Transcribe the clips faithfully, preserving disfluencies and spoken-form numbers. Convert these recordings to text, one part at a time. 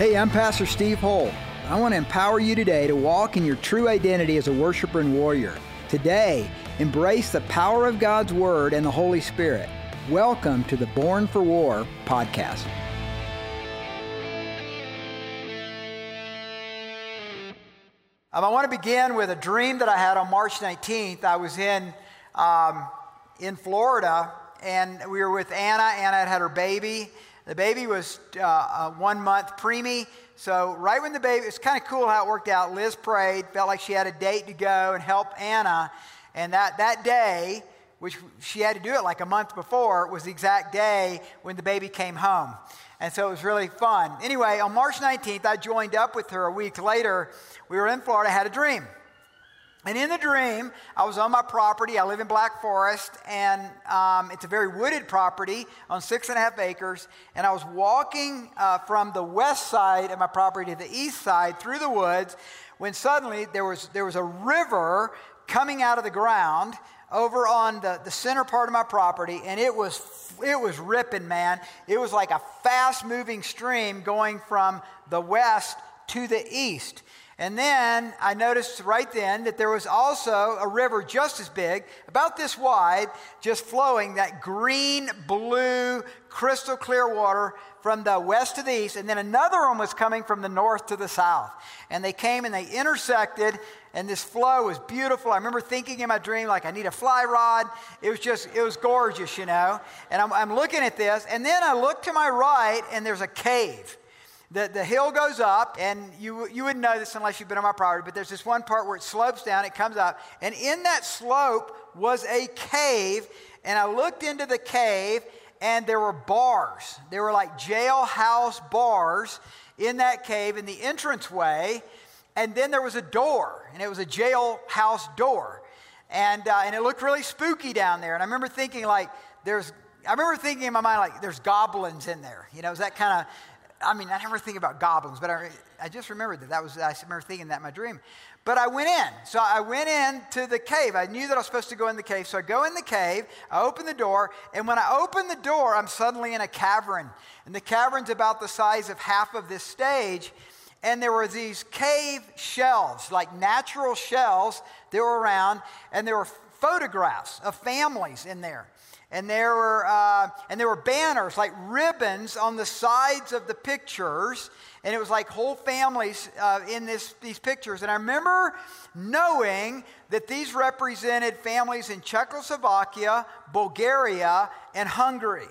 Hey, I'm Pastor Steve Holt. I want to empower you today to walk in your true identity as a worshiper and warrior. Today, embrace the power of God's Word and the Holy Spirit. Welcome to the Born for War podcast. Um, I want to begin with a dream that I had on March nineteenth. I was in um, in Florida, and we were with Anna. Anna had, had her baby. The baby was uh, one month preemie, so right when the baby, it's kind of cool how it worked out. Liz prayed, felt like she had a date to go and help Anna, and that, that day, which she had to do it like a month before, was the exact day when the baby came home, and so it was really fun. Anyway, on March nineteenth, I joined up with her a week later. We were in Florida, had a dream. And in the dream, I was on my property. I live in Black Forest, and um, it's a very wooded property on six and a half acres. And I was walking uh, from the west side of my property to the east side through the woods when suddenly there was there was a river coming out of the ground over on the, the center part of my property, and it was it was ripping, man. It was like a fast-moving stream going from the west to the east. And then I noticed right then that there was also a river just as big, about this wide, just flowing that green, blue, crystal clear water from the west to the east. And then another one was coming from the north to the south. And they came and they intersected, and this flow was beautiful. I remember thinking in my dream, like, I need a fly rod. It was just, it was gorgeous, you know. And I'm, I'm looking at this, and then I look to my right, and there's a cave. The, the hill goes up, and you you wouldn't know this unless you've been on my property, but there's this one part where it slopes down, it comes up, and in that slope was a cave, and I looked into the cave, and there were bars. There were like jailhouse bars in that cave in the entranceway, and then there was a door, and it was a jailhouse door, and, uh, and it looked really spooky down there, and I remember thinking, like, there's, I remember thinking in my mind, like, there's goblins in there, you know, it was that kind of, I mean, I never think about goblins, but I, I just remembered that. That was, I remember thinking that in my dream. But I went in. So I went in to the cave. I knew that I was supposed to go in the cave. So I go in the cave. I open the door. And when I open the door, I'm suddenly in a cavern. And the cavern's about the size of half of this stage. And there were these cave shelves, like natural shelves that were around. And there were photographs of families in there. And there were uh, and there were banners, like ribbons on the sides of the pictures, and it was like whole families uh, in this these pictures. And I remember knowing that these represented families in Czechoslovakia, Bulgaria, and Hungary.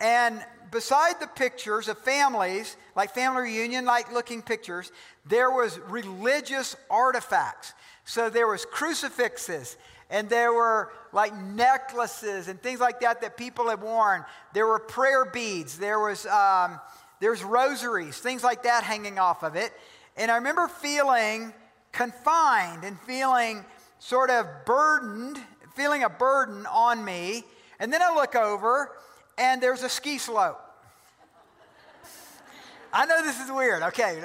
And beside the pictures of families, like family reunion-like looking pictures, there was religious artifacts. So there was crucifixes. And there were like necklaces and things like that that people had worn. There were prayer beads. There was um, there's rosaries, things like that hanging off of it. And I remember feeling confined and feeling sort of burdened, feeling a burden on me. And then I look over and there's a ski slope. I know this is weird. Okay,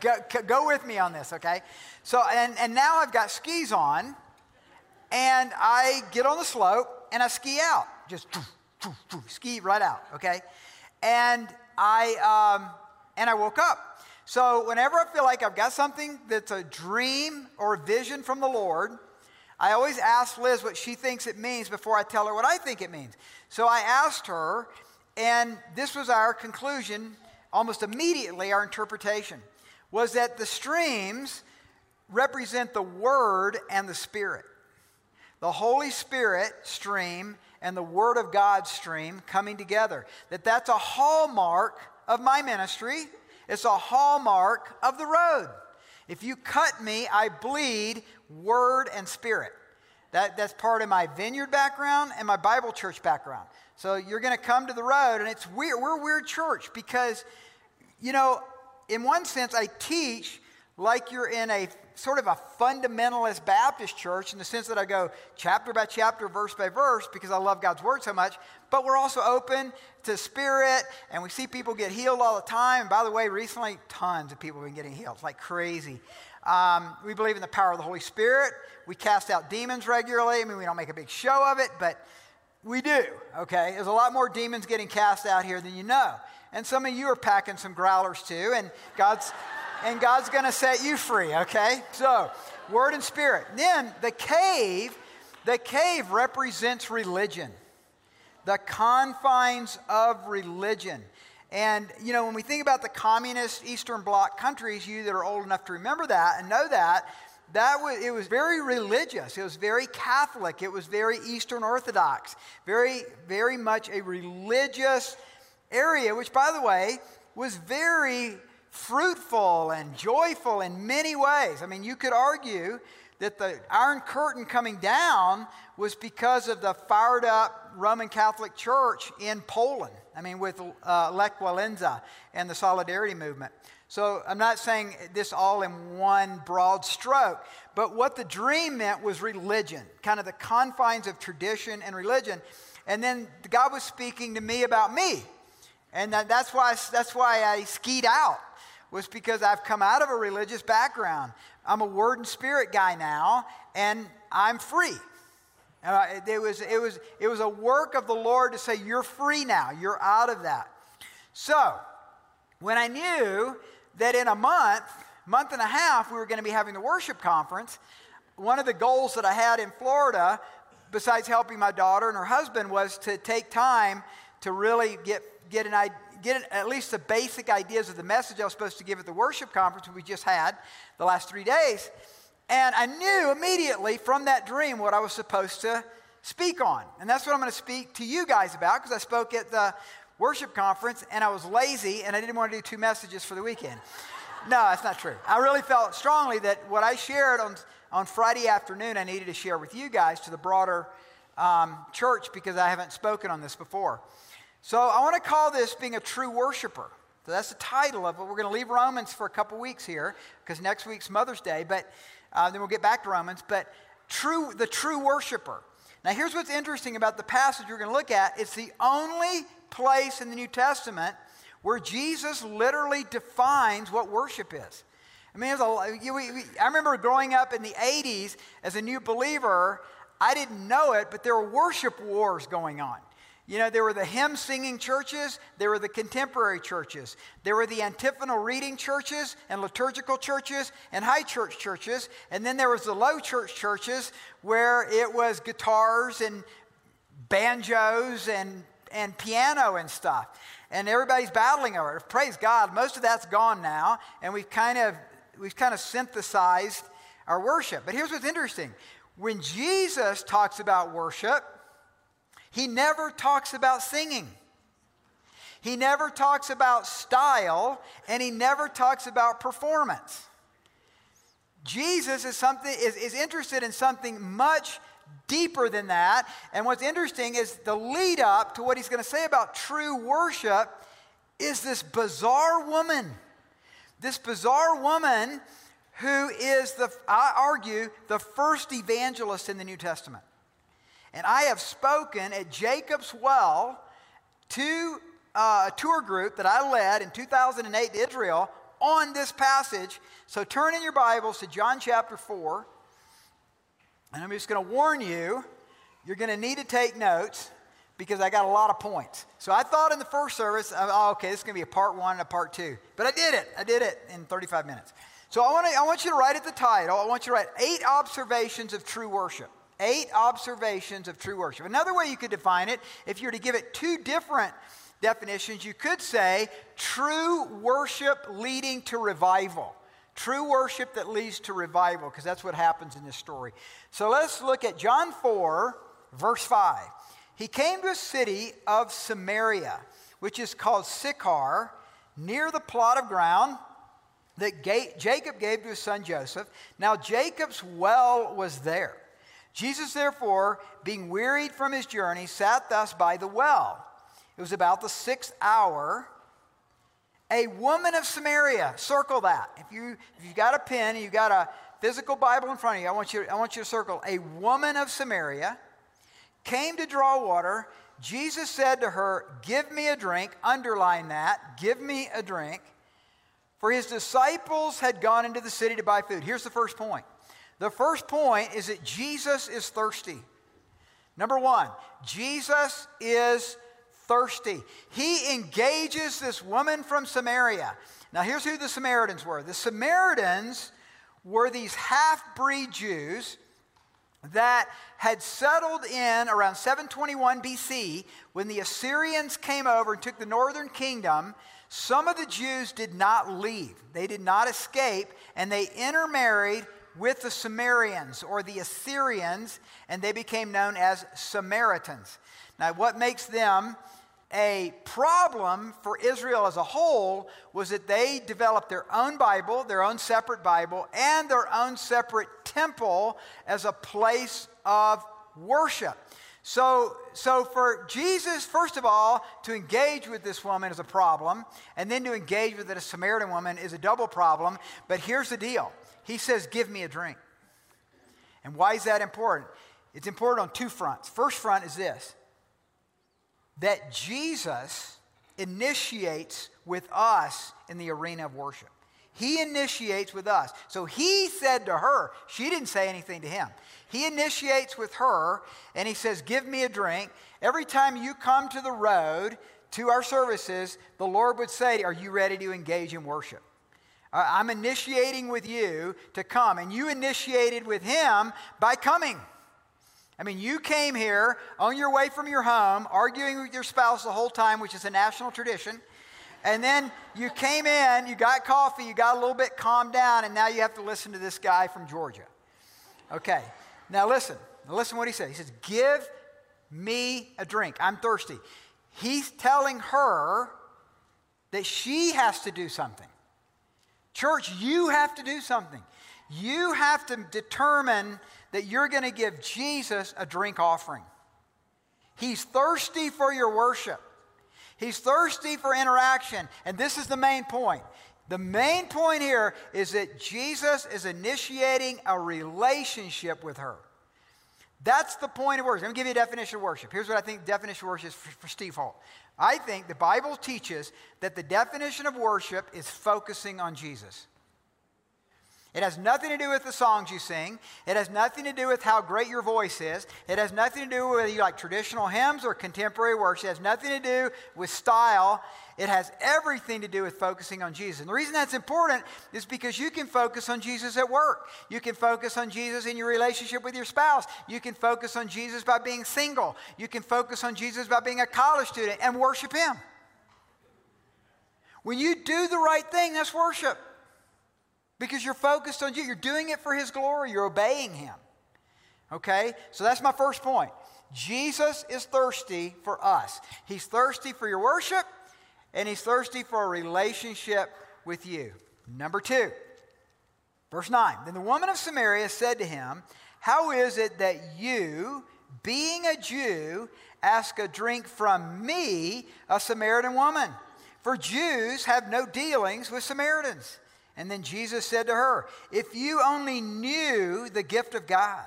go, go with me on this, okay? So, and, and now I've got skis on. And I get on the slope, and I ski out, just doof, doof, doof, ski right out, okay? And I um, and I woke up. So whenever I feel like I've got something that's a dream or a vision from the Lord, I always ask Liz what she thinks it means before I tell her what I think it means. So I asked her, and this was our conclusion almost immediately, our interpretation, was that the streams represent the Word and the Spirit. The Holy Spirit stream and the Word of God stream coming together. That that's a hallmark of my ministry. It's a hallmark of the road. If you cut me, I bleed Word and Spirit. That, that's part of my vineyard background and my Bible church background. So you're going to come to the road, and it's weird. We're a weird church because, you know, in one sense, I teach like you're in a sort of a fundamentalist Baptist church in the sense that I go chapter by chapter, verse by verse, because I love God's Word so much, but we're also open to Spirit, and we see people get healed all the time. And by the way, recently, tons of people have been getting healed. It's like crazy. Um, we believe in the power of the Holy Spirit. We cast out demons regularly. I mean, we don't make a big show of it, but We do, okay? There's a lot more demons getting cast out here than you know. And some of you are packing some growlers too, and God's and God's going to set you free, okay? So, word and spirit. Then the cave, the cave represents religion. The confines of religion. And, you know, when we think about the communist Eastern Bloc countries, you that are old enough to remember that and know that, that was, it was very religious. It was very Catholic. It was very Eastern Orthodox. Very, very much a religious area, which, by the way, was very fruitful and joyful in many ways. I mean, you could argue that the Iron Curtain coming down was because of the fired up Roman Catholic Church in Poland. I mean, with uh, Lech Walesa and the Solidarity movement. So I'm not saying this all in one broad stroke, but what the dream meant was religion, kind of the confines of tradition and religion. And then God was speaking to me about me. And that, that's why I, that's why I skied out, was because I've come out of a religious background. I'm a word and spirit guy now, and I'm free. Uh, it, it was, it was, it was a work of the Lord to say, you're free now. You're out of that. So when I knew that in a month, month and a half, we were going to be having the worship conference, one of the goals that I had in Florida, besides helping my daughter and her husband, was to take time to really get get an idea, get at least the basic ideas of the message I was supposed to give at the worship conference we just had the last three days. And I knew immediately from that dream what I was supposed to speak on. And that's what I'm going to speak to you guys about, because I spoke at the worship conference and I was lazy and I didn't want to do two messages for the weekend. No, that's not true. I really felt strongly that what I shared on, on Friday afternoon I needed to share with you guys to the broader um, church, because I haven't spoken on this before. So I want to call this being a true worshiper. So that's the title of it. We're going to leave Romans for a couple weeks here, because next week's Mother's Day, but uh, then we'll get back to Romans. But true, the true worshiper. Now here's what's interesting about the passage we're going to look at. It's the only place in the New Testament where Jesus literally defines what worship is. I mean, it was a, we, we, I remember growing up in the eighties as a new believer. I didn't know it, but there were worship wars going on. You know, there were the hymn-singing churches, there were the contemporary churches, there were the antiphonal reading churches and liturgical churches and high church churches, and then there was the low church churches where it was guitars and banjos and, and piano and stuff, and everybody's battling over it. Praise God, most of that's gone now, and we've kind of, we've kind of synthesized our worship. But here's what's interesting. When Jesus talks about worship, he never talks about singing. He never talks about style, and he never talks about performance. Jesus is something is, is interested in something much deeper than that. And what's interesting is the lead up to what he's going to say about true worship is this bizarre woman. This bizarre woman who is, the, I argue, the first evangelist in the New Testament. And I have spoken at Jacob's Well to a tour group that I led in two thousand eight to Israel on this passage. So turn in your Bibles to John chapter four. And I'm just going to warn you, you're going to need to take notes, because I got a lot of points. So I thought in the first service, oh, okay, this is going to be a part one and a part two. But I did it. I did it in thirty-five minutes. So I want to, I want you to write at the title, I want you to write eight observations of true worship. Eight observations of true worship. Another way you could define it, if you were to give it two different definitions, you could say true worship leading to revival. True worship that leads to revival, because that's what happens in this story. So let's look at John four, verse five. He came to a city of Samaria, which is called Sychar, near the plot of ground that Jacob gave to his son Joseph. Now Jacob's well was there. Jesus, therefore, being wearied from his journey, sat thus by the well. It was about the sixth hour. A woman of Samaria, circle that. If you if you got a pen and you got a physical Bible in front of you, I want you I want you to circle. A woman of Samaria came to draw water. Jesus said to her, "Give me a drink." Underline that. Give me a drink. For his disciples had gone into the city to buy food. Here's the first point. The first point is that Jesus is thirsty. Number one, Jesus is thirsty. He engages this woman from Samaria. Now, here's who the Samaritans were. The Samaritans were these half-breed Jews that had settled in around seven twenty-one B C when the Assyrians came over and took the northern kingdom. Some of the Jews did not leave. They did not escape, and they intermarried with the Sumerians or the Assyrians, and they became known as Samaritans. Now, what makes them a problem for Israel as a whole was that they developed their own Bible, their own separate Bible, and their own separate temple as a place of worship. So, so for Jesus, first of all, to engage with this woman is a problem, and then to engage with a Samaritan woman is a double problem. But here's the deal. He says, give me a drink. And why is that important? It's important on two fronts. First front is this, that Jesus initiates with us in the arena of worship. He initiates with us. So he said to her, she didn't say anything to him. He initiates with her, and he says, give me a drink. Every time you come to the road, to our services, the Lord would say, are you ready to engage in worship? I'm initiating with you to come. And you initiated with him by coming. I mean, you came here on your way from your home, arguing with your spouse the whole time, which is a national tradition. And then you came in, you got coffee, you got a little bit calmed down, and now you have to listen to this guy from Georgia. Okay, now listen. Now listen to what he said. He says, give me a drink. I'm thirsty. He's telling her that she has to do something. Church, you have to do something. You have to determine that you're going to give Jesus a drink offering. He's thirsty for your worship. He's thirsty for interaction. And this is the main point. The main point here is that Jesus is initiating a relationship with her. That's the point of worship. Let me give you a definition of worship. Here's what I think the definition of worship is for, for Steve Holt. I think the Bible teaches that the definition of worship is focusing on Jesus. It has nothing to do with the songs you sing. It has nothing to do with how great your voice is. It has nothing to do with whether you like traditional hymns or contemporary worship. It has nothing to do with style. It has everything to do with focusing on Jesus. And the reason that's important is because you can focus on Jesus at work. You can focus on Jesus in your relationship with your spouse. You can focus on Jesus by being single. You can focus on Jesus by being a college student and worship him. When you do the right thing, that's worship. Because you're focused on you. You're doing it for his glory. You're obeying him. Okay? So that's my first point. Jesus is thirsty for us. He's thirsty for your worship, and he's thirsty for a relationship with you. Number two, verse nine. Then the woman of Samaria said to him, how is it that you, being a Jew, ask a drink from me, a Samaritan woman? For Jews have no dealings with Samaritans. And then Jesus said to her, if you only knew the gift of God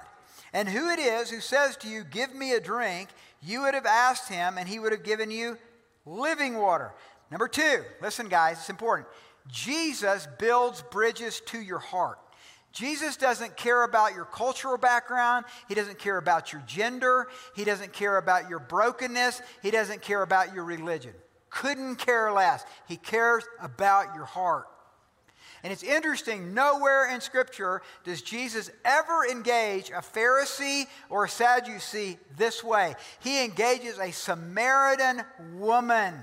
and who it is who says to you, give me a drink, you would have asked him and he would have given you living water. Number two, listen guys, it's important. Jesus builds bridges to your heart. Jesus doesn't care about your cultural background. He doesn't care about your gender. He doesn't care about your brokenness. He doesn't care about your religion. Couldn't care less. He cares about your heart. And it's interesting, nowhere in Scripture does Jesus ever engage a Pharisee or a Sadducee this way. He engages a Samaritan woman.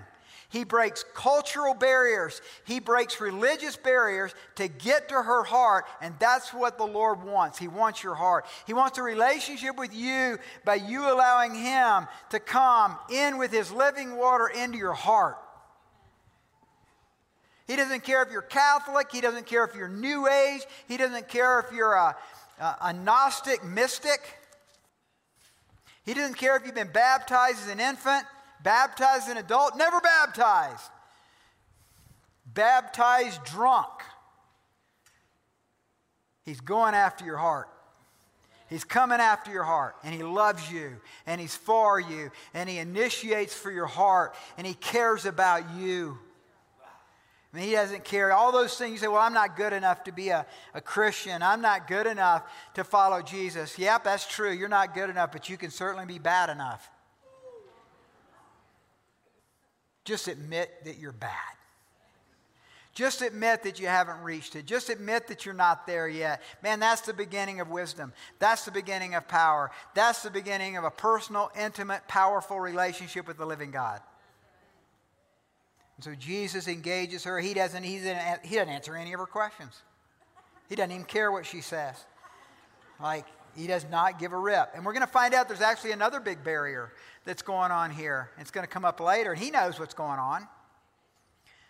He breaks cultural barriers. He breaks religious barriers to get to her heart, and that's what the Lord wants. He wants your heart. He wants a relationship with you by you allowing him to come in with his living water into your heart. He doesn't care if you're Catholic. He doesn't care if you're New Age. He doesn't care if you're a, a, a Gnostic mystic. He doesn't care if you've been baptized as an infant, baptized as an adult, never baptized. Baptized drunk. He's going after your heart. He's coming after your heart, and he loves you, and he's for you, and he initiates for your heart, and he cares about you. I mean, he doesn't care. All those things, you say, well, I'm not good enough to be a, a Christian. I'm not good enough to follow Jesus. Yep, that's true. You're not good enough, but you can certainly be bad enough. Just admit that you're bad. Just admit that you haven't reached it. Just admit that you're not there yet. Man, that's the beginning of wisdom. That's the beginning of power. That's the beginning of a personal, intimate, powerful relationship with the living God. And so Jesus engages her. He doesn't, he doesn't, he doesn't answer any of her questions. He doesn't even care what she says. Like, he does not give a rip. And we're going to find out there's actually another big barrier that's going on here. It's going to come up later, and he knows what's going on.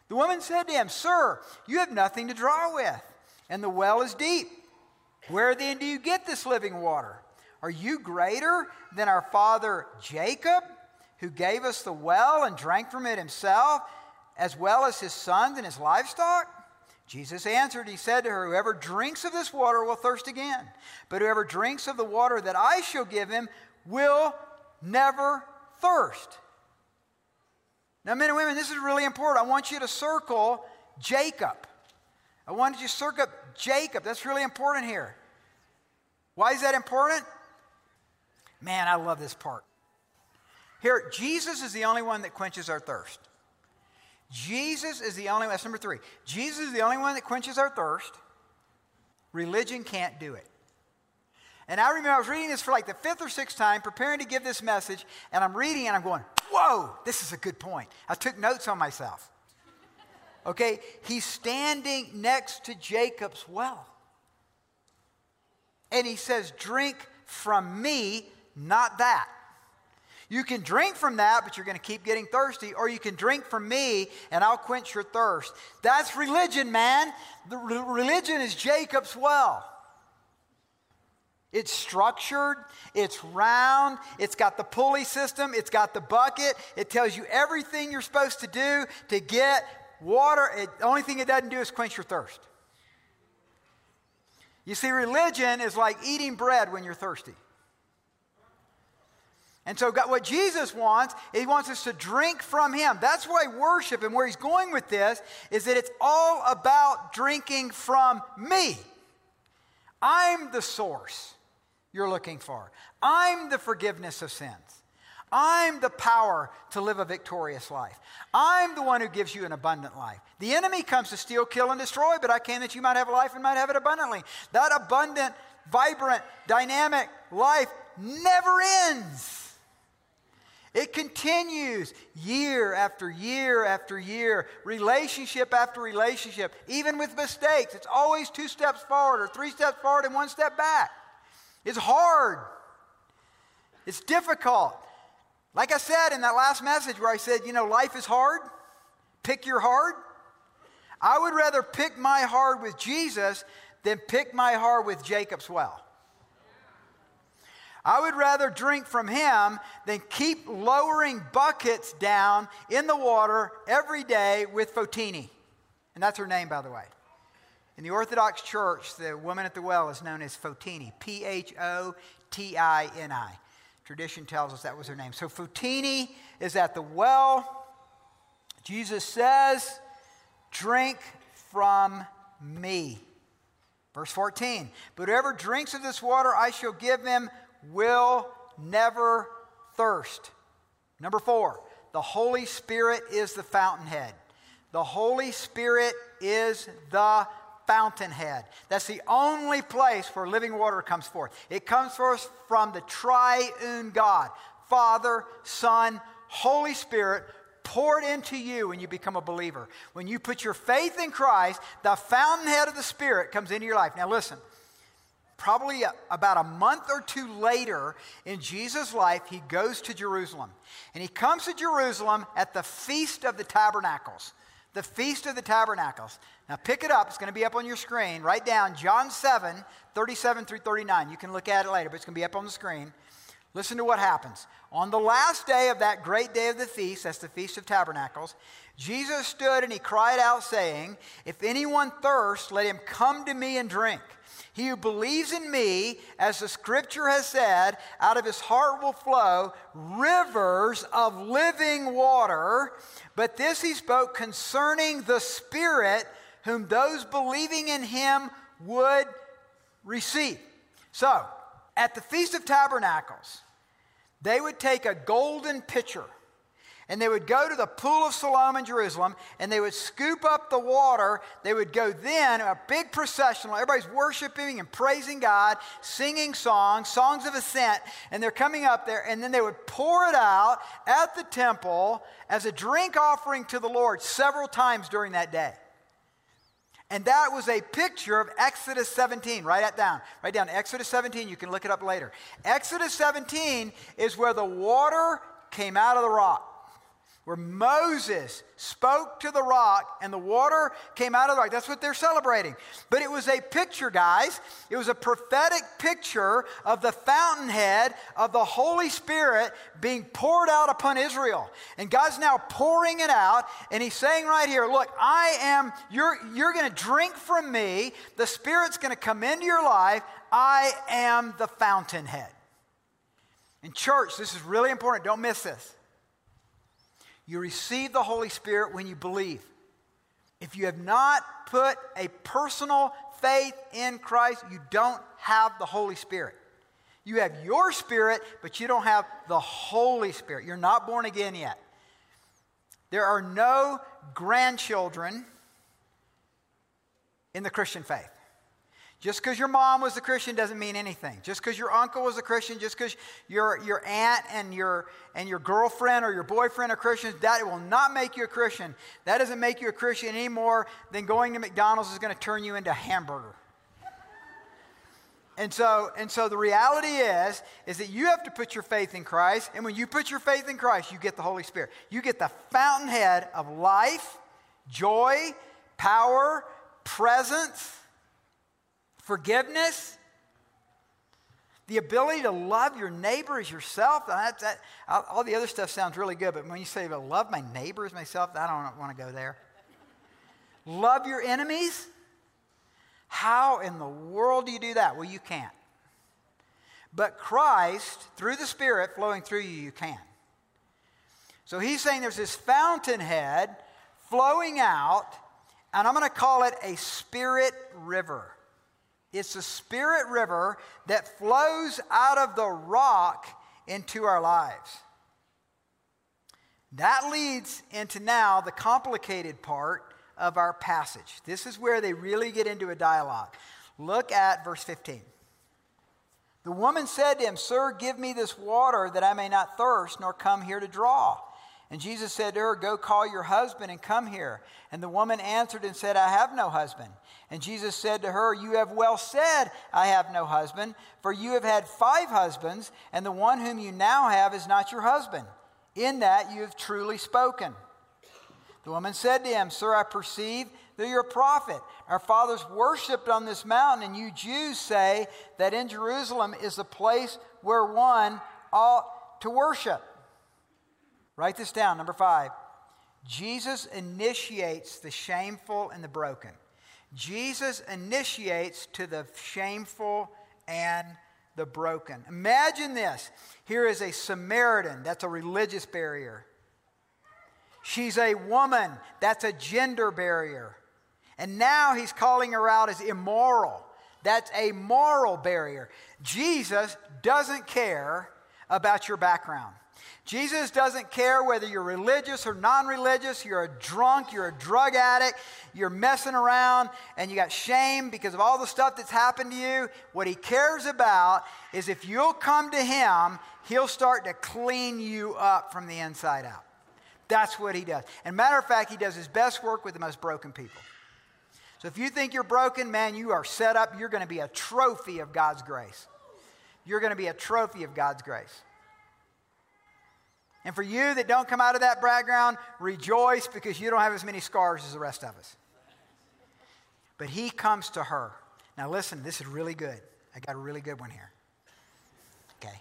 The woman said to him, "Sir, you have nothing to draw with, and the well is deep. Where then do you get this living water? Are you greater than our father Jacob, who gave us the well and drank from it himself, as well as his sons and his livestock?" Jesus answered, he said to her, "Whoever drinks of this water will thirst again, but whoever drinks of the water that I shall give him will never thirst." Now, men and women, this is really important. I want you to circle Jacob. I want you to circle Jacob. That's really important here. Why is that important? Man, I love this part. Here, Jesus is the only one that quenches our thirst. Jesus is the only one. That's number three. Jesus is the only one that quenches our thirst. Religion can't do it. And I remember I was reading this for like the fifth or sixth time, preparing to give this message, and I'm reading and I'm going, whoa, this is a good point. I took notes on myself. Okay, he's standing next to Jacob's well. And he says, drink from me, not that. You can drink from that, but you're going to keep getting thirsty, or you can drink from me, and I'll quench your thirst. That's religion, man. The re- religion is Jacob's well. It's structured, it's round, it's got the pulley system, it's got the bucket. It tells you everything you're supposed to do to get water. It, the only thing it doesn't do is quench your thirst. You see, religion is like eating bread when you're thirsty. And so God, what Jesus wants, he wants us to drink from him. That's why worship and where he's going with this is that it's all about drinking from me. I'm the source you're looking for. I'm the forgiveness of sins. I'm the power to live a victorious life. I'm the one who gives you an abundant life. The enemy comes to steal, kill, and destroy, but I came that you might have life and might have it abundantly. That abundant, vibrant, dynamic life never ends. It continues year after year after year, relationship after relationship, even with mistakes. It's always two steps forward or three steps forward and one step back. It's hard. It's difficult. Like I said in that last message where I said, you know, life is hard. Pick your hard. I would rather pick my hard with Jesus than pick my hard with Jacob's well. I would rather drink from him than keep lowering buckets down in the water every day with Fotini. And that's her name, by the way. In the Orthodox Church, the woman at the well is known as Fotini, P H O T I N I. Tradition tells us that was her name. So Fotini is at the well. Jesus says, drink from me. Verse fourteen, but whoever drinks of this water, I shall give him will never thirst. Number four, the Holy Spirit is the fountainhead. The Holy Spirit is the fountainhead. That's the only place where living water comes forth. It comes forth from the triune God, Father, Son, Holy Spirit, poured into you when you become a believer. When you put your faith in Christ, the fountainhead of the Spirit comes into your life. Now listen. Probably about a month or two later in Jesus' life, he goes to Jerusalem. And he comes to Jerusalem at the Feast of the Tabernacles. The Feast of the Tabernacles. Now pick it up. It's going to be up on your screen. Write down John seven, thirty-seven through thirty-nine. You can look at it later, but it's going to be up on the screen. Listen to what happens. On the last day of that great day of the feast, that's the Feast of Tabernacles, Jesus stood and he cried out, saying, "If anyone thirsts, let him come to me and drink. He who believes in me, as the scripture has said, out of his heart will flow rivers of living water." But this he spoke concerning the Spirit, whom those believing in him would receive. So, at the Feast of Tabernacles, they would take a golden pitcher and they would go to the Pool of Siloam in Jerusalem, and they would scoop up the water. They would go then, a big processional. Everybody's worshiping and praising God, singing songs, songs of ascent, and they're coming up there, and then they would pour it out at the temple as a drink offering to the Lord several times during that day. And that was a picture of Exodus seventeen. Write that down. Write down Exodus seventeen. You can look it up later. Exodus seventeen is where the water came out of the rock, where Moses spoke to the rock and the water came out of the rock. That's what they're celebrating. But it was a picture, guys. It was a prophetic picture of the fountainhead of the Holy Spirit being poured out upon Israel. And God's now pouring it out, and he's saying right here, look, I am, you're, you're going to drink from me. The Spirit's going to come into your life. I am the fountainhead. And church, this is really important. Don't miss this. You receive the Holy Spirit when you believe. If you have not put a personal faith in Christ, you don't have the Holy Spirit. You have your spirit, but you don't have the Holy Spirit. You're not born again yet. There are no grandchildren in the Christian faith. Just because your mom was a Christian doesn't mean anything. Just because your uncle was a Christian, just because your, your aunt and your, and your girlfriend or your boyfriend are Christians, that will not make you a Christian. That doesn't make you a Christian any more than going to McDonald's is going to turn you into a hamburger. And so, and so the reality is, is that you have to put your faith in Christ. And when you put your faith in Christ, you get the Holy Spirit. You get the fountainhead of life, joy, power, presence, forgiveness, the ability to love your neighbor as yourself. That, that, all the other stuff sounds really good, but when you say, well, love my neighbor as myself, I don't want to go there. Love your enemies? How in the world do you do that? Well, you can't. But Christ, through the Spirit flowing through you, you can. So he's saying there's this fountainhead flowing out, and I'm going to call it a spirit river. It's a spirit river that flows out of the rock into our lives. That leads into now the complicated part of our passage. This is where they really get into a dialogue. Look at verse fifteen. The woman said to him, "Sir, give me this water that I may not thirst, nor come here to draw." And Jesus said to her, "Go call your husband and come here." And the woman answered and said, "I have no husband." And Jesus said to her, "You have well said, I have no husband, for you have had five husbands, and the one whom you now have is not your husband. In that you have truly spoken." The woman said to him, "Sir, I perceive that you're a prophet. Our fathers worshipped on this mountain, and you Jews say that in Jerusalem is the place where one ought to worship." Write this down, number five. Jesus initiates the shameful and the broken. Jesus initiates to the shameful and the broken. Imagine this. Here is a Samaritan. That's a religious barrier. She's a woman. That's a gender barrier. And now he's calling her out as immoral. That's a moral barrier. Jesus doesn't care about your background. Jesus doesn't care whether you're religious or non-religious, you're a drunk, you're a drug addict, you're messing around, and you got shame because of all the stuff that's happened to you. What he cares about is if you'll come to him, he'll start to clean you up from the inside out. That's what he does. And matter of fact, he does his best work with the most broken people. So if you think you're broken, man, you are set up. You're going to be a trophy of God's grace. You're going to be a trophy of God's grace. And for you that don't come out of that background, rejoice because you don't have as many scars as the rest of us. But he comes to her. Now listen, this is really good. I got a really good one here. Okay.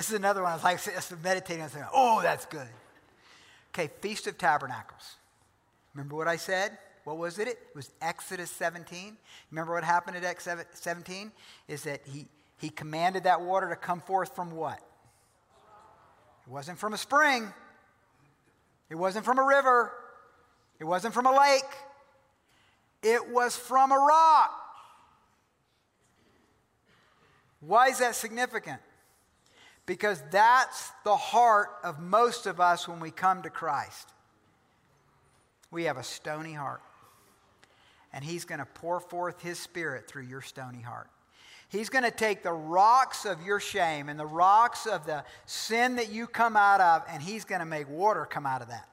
This is another one. I was like, I was meditating on saying, oh, that's good. Okay, Feast of Tabernacles. Remember what I said? What was it? It was Exodus seventeen. Remember what happened at Exodus seventeen? Is that he, he commanded that water to come forth from what? It wasn't from a spring. It wasn't from a river. It wasn't from a lake. It was from a rock. Why is that significant? Because that's the heart of most of us when we come to Christ. We have a stony heart. And he's going to pour forth his Spirit through your stony heart. He's going to take the rocks of your shame and the rocks of the sin that you come out of, and he's going to make water come out of that.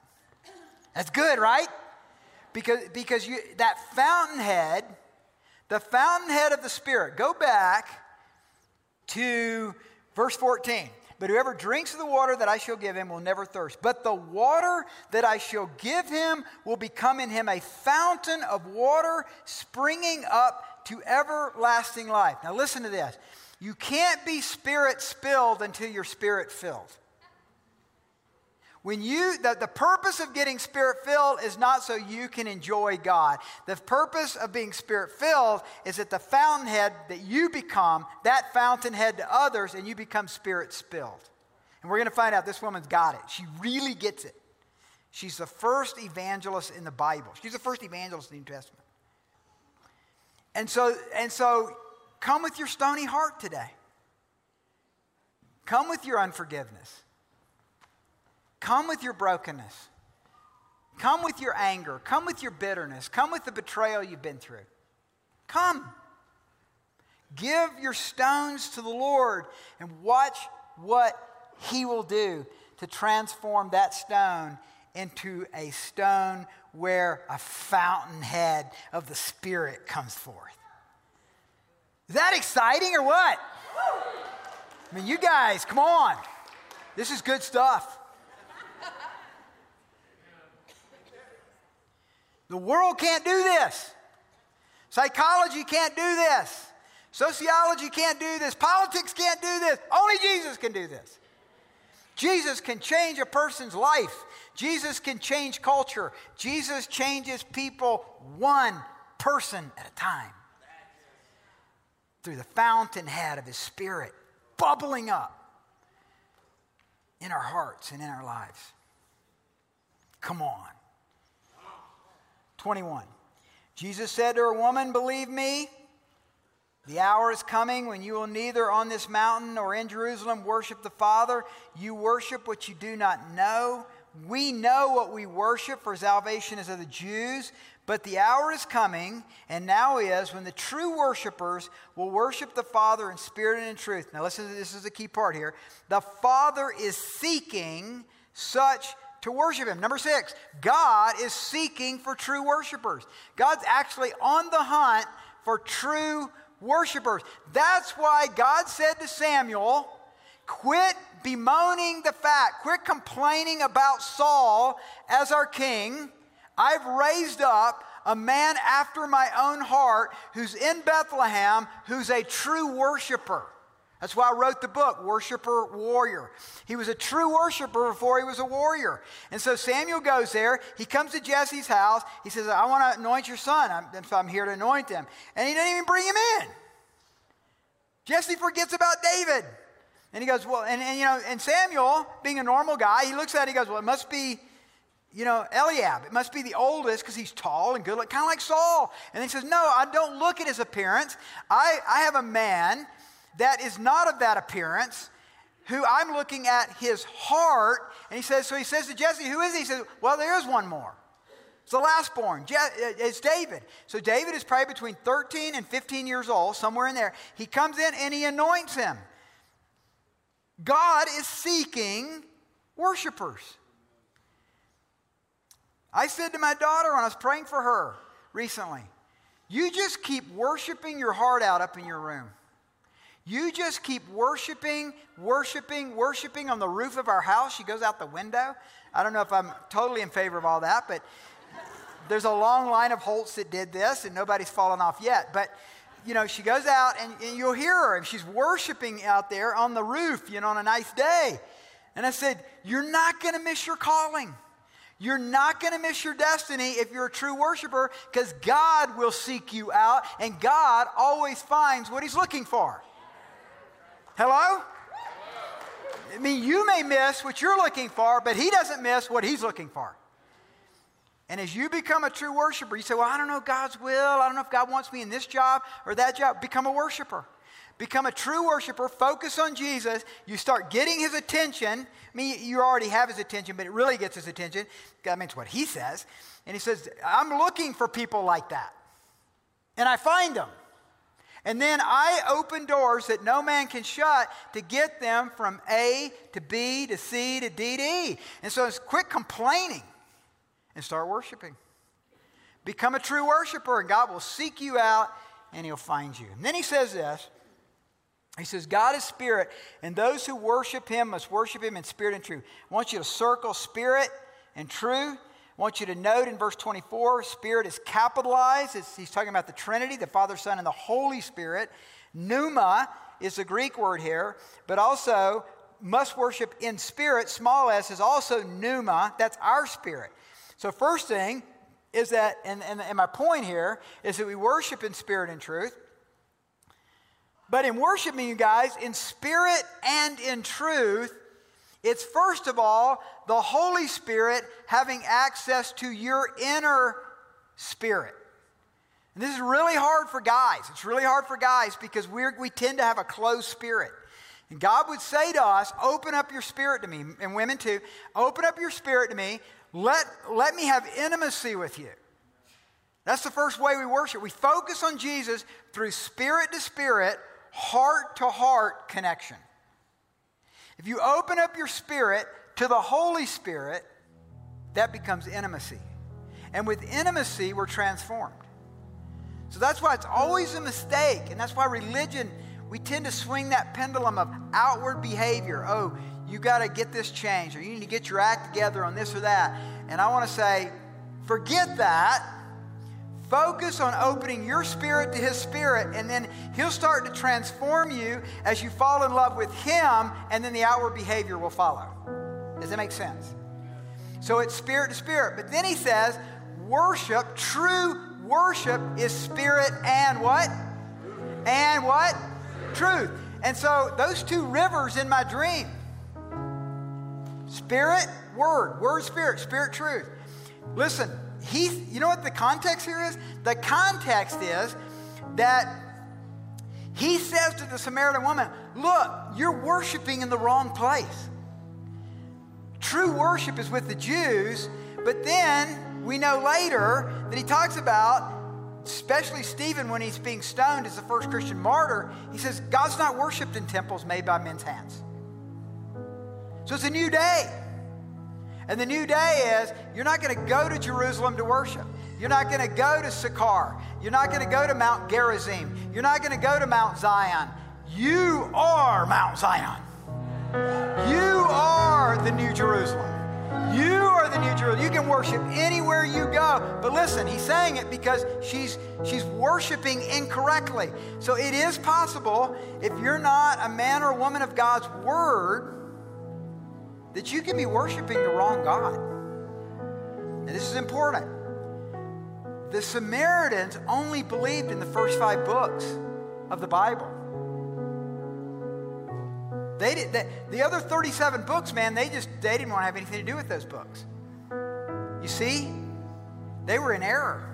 That's good, right? Because, because you, that fountainhead, the fountainhead of the Spirit, go back to verse fourteen. But whoever drinks of the water that I shall give him will never thirst. But the water that I shall give him will become in him a fountain of water springing up to everlasting life. Now listen to this. You can't be spirit spilled until you're spirit filled. When you, the, the purpose of getting spirit filled is not so you can enjoy God. The purpose of being spirit filled is that the fountainhead that you become, that fountainhead to others, and you become spirit spilled. And we're going to find out this woman's got it. She really gets it. She's the first evangelist in the Bible. She's the first evangelist in the New Testament. And so, and so come with your stony heart today. Come with your unforgiveness. Come with your brokenness. Come with your anger. Come with your bitterness. Come with the betrayal you've been through. Come. Give your stones to the Lord and watch what he will do to transform that stone into a stone where a fountainhead of the Spirit comes forth. Is that exciting or what? I mean, you guys, come on. This is good stuff. The world can't do this. Psychology can't do this. Sociology can't do this. Politics can't do this. Only Jesus can do this. Jesus can change a person's life. Jesus can change culture. Jesus changes people one person at a time through the fountainhead of his Spirit bubbling up in our hearts and in our lives. Come on. twenty-one. Jesus said to her, "Woman, believe me, the hour is coming when you will neither on this mountain nor in Jerusalem worship the Father. You worship what you do not know. We know what we worship, for salvation is of the Jews. But the hour is coming, and now is, when the true worshipers will worship the Father in spirit and in truth." Now listen, this is the key part here. The Father is seeking such to worship him. Number six, God is seeking for true worshipers. God's actually on the hunt for true worshipers. That's why God said to Samuel, quit bemoaning the fact, quit complaining about Saul as our king. I've raised up a man after my own heart who's in Bethlehem, who's a true worshiper. That's why I wrote the book, Worshiper Warrior. He was a true worshiper before he was a warrior. And so Samuel goes there. He comes to Jesse's house. He says, I want to anoint your son. I'm, so I'm here to anoint him. And he doesn't even bring him in. Jesse forgets about David. And he goes, well, and, and you know, and Samuel, being a normal guy, he looks at it, he goes, well, it must be, you know, Eliab. It must be the oldest because he's tall and good-looking, kind of like Saul. And he says, no, I don't look at his appearance. I, I have a man that is not of that appearance, who I'm looking at his heart. And he says, so he says to Jesse, who is he? He says, well, there is one more. It's the last born. Je- it's David. So David is probably between thirteen and fifteen years old, somewhere in there. He comes in and he anoints him. God is seeking worshipers. I said to my daughter when I was praying for her recently, you just keep worshiping your heart out up in your room. You just keep worshiping, worshiping, worshiping on the roof of our house. She goes out the window. I don't know if I'm totally in favor of all that, but there's a long line of Holts that did this, and nobody's fallen off yet. But, you know, she goes out and, and you'll hear her. And she's worshiping out there on the roof, you know, on a nice day. And I said, you're not going to miss your calling. You're not going to miss your destiny if you're a true worshiper, because God will seek you out, and God always finds what he's looking for. Hello? I mean, you may miss what you're looking for, but he doesn't miss what he's looking for. And as you become a true worshiper, you say, well, I don't know God's will. I don't know if God wants me in this job or that job. Become a worshiper. Become a true worshiper. Focus on Jesus. You start getting his attention. I mean, you already have his attention, but it really gets his attention. That means what he says. And he says, I'm looking for people like that. And I find them. And then I open doors that no man can shut to get them from A to B to C to D to E. And so it's quit complaining and start worshiping. Become a true worshiper, and God will seek you out, and he'll find you. And then he says this. He says, God is spirit, and those who worship him must worship him in spirit and truth. I want you to circle spirit and truth. I want you to note in verse twenty-four, spirit is capitalized. It's, he's talking about the Trinity, the Father, Son, and the Holy Spirit. Pneuma is the Greek word here, but also must worship in spirit. Small s is also pneuma. That's our spirit. So first thing is that, and, and, and my point here, is that we worship in spirit and truth. But in worshiping, you guys, in spirit and in truth, it's first of all the Holy Spirit having access to your inner spirit. And this is really hard for guys. It's really hard for guys because we we tend to have a closed spirit. And God would say to us, open up your spirit to me, and women too, open up your spirit to me, let, let me have intimacy with you. That's the first way we worship. We focus on Jesus through spirit to spirit, heart-to-heart connection. If you open up your spirit to the Holy Spirit, that becomes intimacy. And with intimacy, we're transformed. So that's why it's always a mistake, and that's why religion, we tend to swing that pendulum of outward behavior. Oh, you got to get this changed, or you need to get your act together on this or that. And I want to say, forget that. Focus on opening your spirit to his spirit, and then he'll start to transform you as you fall in love with him, and then the outward behavior will follow. Does that make sense? So it's spirit to spirit. But then he says, worship, true worship is spirit and what? And what? Truth. And so those two rivers in my dream, spirit, word, word, spirit, spirit, truth. Listen. He's, you know what the context here is? The context is that he says to the Samaritan woman, look, you're worshiping in the wrong place. True worship is with the Jews, but then we know later that he talks about, especially Stephen when he's being stoned as the first Christian martyr, he says, God's not worshiped in temples made by men's hands. So it's a new day. And the new day is, you're not going to go to Jerusalem to worship. You're not going to go to Sychar. You're not going to go to Mount Gerizim. You're not going to go to Mount Zion. You are Mount Zion. You are the New Jerusalem. You are the New Jerusalem. You can worship anywhere you go. But listen, he's saying it because she's, she's worshiping incorrectly. So it is possible, if you're not a man or a woman of God's word, that you can be worshiping the wrong God. And this is important. The Samaritans only believed in the first five books of the Bible. They did, they, the other thirty-seven books, man, they just they didn't want to have anything to do with those books. You see, they were in error.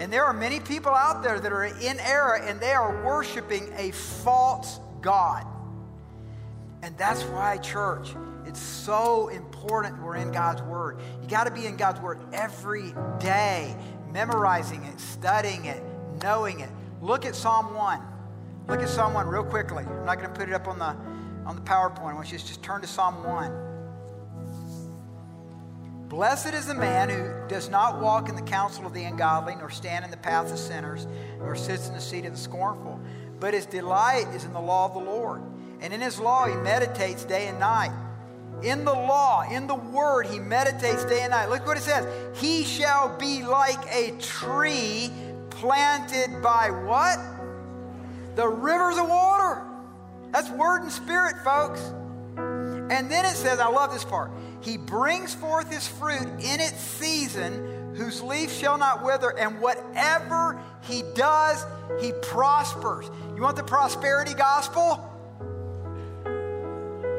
And there are many people out there that are in error, and they are worshiping a false God. And that's why, church, it's so important we're in God's word. You got to be in God's word every day, memorizing it, studying it, knowing it. Look at Psalm one. Look at Psalm one real quickly. I'm not going to put it up on the, on the PowerPoint. I want you to just turn to Psalm one. Blessed is the man who does not walk in the counsel of the ungodly, nor stand in the path of sinners, nor sits in the seat of the scornful, but his delight is in the law of the Lord. And in his law, he meditates day and night. In the law, in the word, he meditates day and night. Look what it says. He shall be like a tree planted by what? The rivers of water. That's word and spirit, folks. And then it says, I love this part. He brings forth his fruit in its season, whose leaf shall not wither, and whatever he does, he prospers. You want the prosperity gospel?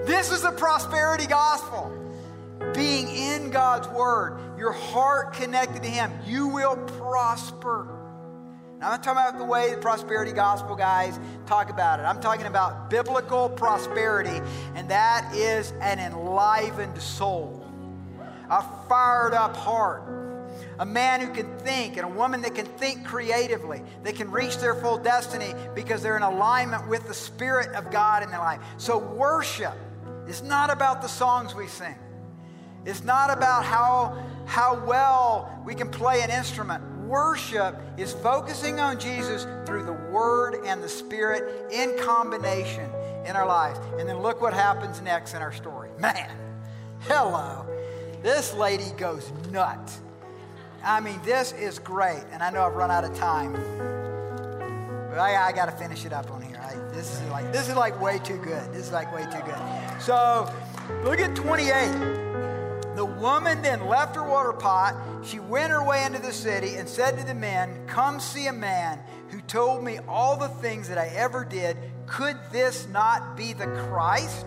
This is the prosperity gospel. Being in God's word, your heart connected to him, you will prosper. Now, I'm not talking about the way the prosperity gospel guys talk about it. I'm talking about biblical prosperity, and that is an enlivened soul, a fired up heart, a man who can think and a woman that can think creatively. They can reach their full destiny because they're in alignment with the Spirit of God in their life. So worship is not about the songs we sing. It's not about how, how well we can play an instrument. Worship is focusing on Jesus through the Word and the Spirit in combination in our lives. And then look what happens next in our story. Man, hello. This lady goes nuts. I mean, this is great, and I know I've run out of time, but I, I got to finish it up on here. I, this is like this is like way too good. This is like way too good. So, look at twenty-eight. The woman then left her water pot. She went her way into the city and said to the men, "Come see a man who told me all the things that I ever did. Could this not be the Christ?"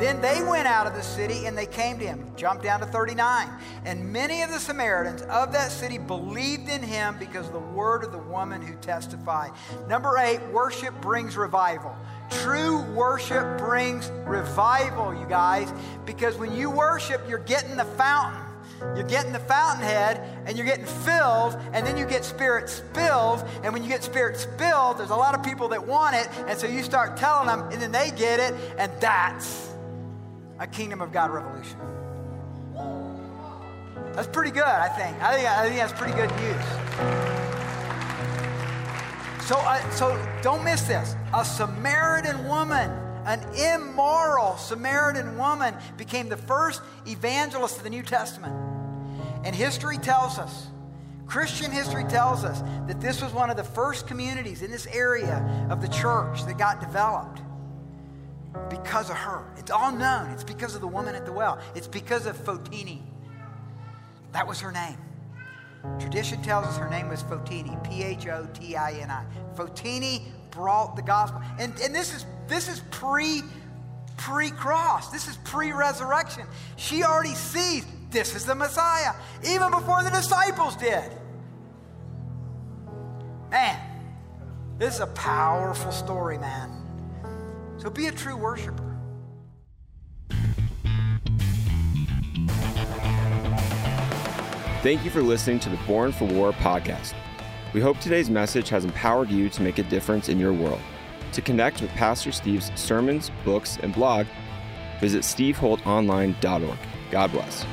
Then they went out of the city and they came to him. Jump down to thirty-nine. And many of the Samaritans of that city believed in him because of the word of the woman who testified. Number eight, worship brings revival. True worship brings revival, you guys, because when you worship, you're getting the fountain. You're getting the fountainhead, and you're getting filled, and then you get spirit spilled, and when you get spirit spilled, there's a lot of people that want it, and so you start telling them, and then they get it, and that's a Kingdom of God revolution. That's pretty good, I think. I think, I think that's pretty good news. So, uh, so don't miss this. A Samaritan woman, an immoral Samaritan woman, became the first evangelist of the New Testament. And history tells us, Christian history tells us, that this was one of the first communities in this area of the church that got developed because of her. It's all known. It's because of the woman at the well. It's because of Fotini. That was her name. Tradition tells us her name was Fotini, P H O T I N I. Fotini brought the gospel. And, and this is this is pre, pre-cross. This is pre-resurrection. She already sees this is the Messiah, even before the disciples did. Man, this is a powerful story, man. So be a true worshiper. Thank you for listening to the Born for War podcast. We hope today's message has empowered you to make a difference in your world. To connect with Pastor Steve's sermons, books, and blog, visit Steve Holt Online dot org. God bless.